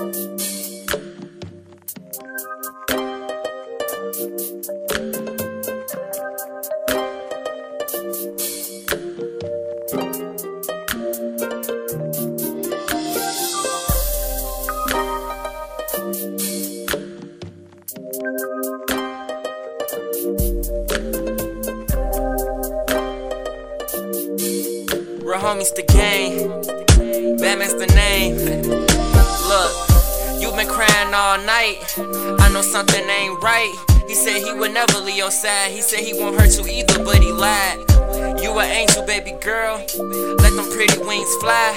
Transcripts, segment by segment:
Real homies the game, Batman's the name. Look, you've been crying all night, I know something ain't right. He said he would never leave your side, he said he won't hurt you either, but he lied. You an angel, baby girl, let them pretty wings fly.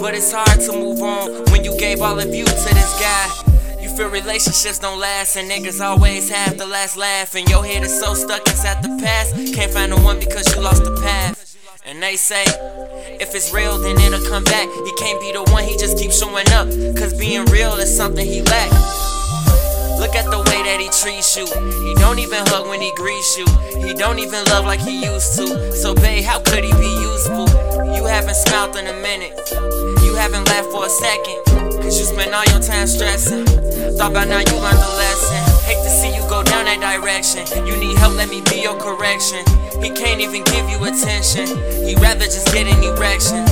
But it's hard to move on when you gave all of you to this guy. You feel relationships don't last, and niggas always have the last laugh. And your head is so stuck inside the past, can't find the one because you lost the path. And they say, if it's real, then it'll come back. He can't be the one, he just keeps showing up, cause being real is something he lacked. Look at the way that he treats you, he don't even hug when he greets you. He don't even love like he used to, so babe, how could he be useful? You haven't smiled in a minute, you haven't laughed for a second, cause you spent all your time stressing. Thought by now you learned the lesson. Hate to see you go down that direction. You need help, let me be your correction. He can't even give you attention, he'd rather just get an erection.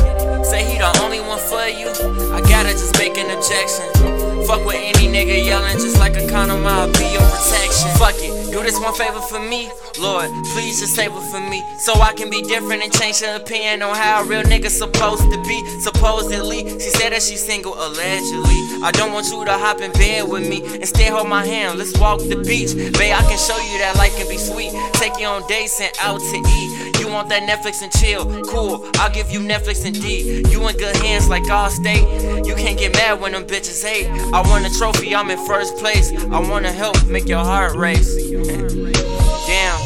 Say he the only one for you, I gotta just make an objection. Fuck with any nigga yelling, just like a condom, I'll be your protection. Fuck it, do this one favor for me, Lord, please just save it for me, so I can be different and change her opinion on how a real nigga's supposed to be. Supposedly, she said that she's single, allegedly. I don't want you to hop in bed with me, instead hold my hand, let's walk the beach. Babe, I can show you that life can be sweet, take you on dates and out to eat. You want that Netflix and chill, cool, I'll give you Netflix and D. You in good hands like Allstate, you can't get mad when them bitches hate. I won a trophy, I'm in first place, I wanna help make your heart race. Damn,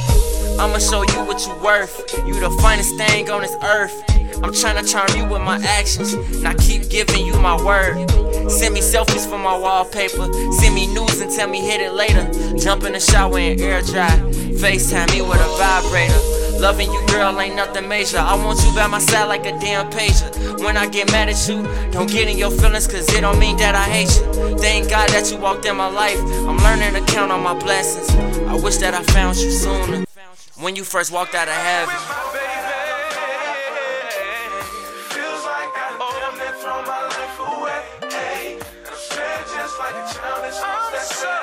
I'ma show you what you worth, you the finest thing on this earth. I'm tryna charm you with my actions, and I keep giving you my word. Send me selfies for my wallpaper, send me news and tell me hit it later. Jump in the shower and air dry, FaceTime me with a vibrator. Loving you girl ain't nothing major, I want you by my side like a damn pager. When I get mad at you, don't get in your feelings cause it don't mean that I hate you. Thank God that you walked in my life, I'm learning to count on my blessings. I wish that I found you sooner, when you first walked out of heaven. Throw my life away, hey, I'm scared just like a child, it's all that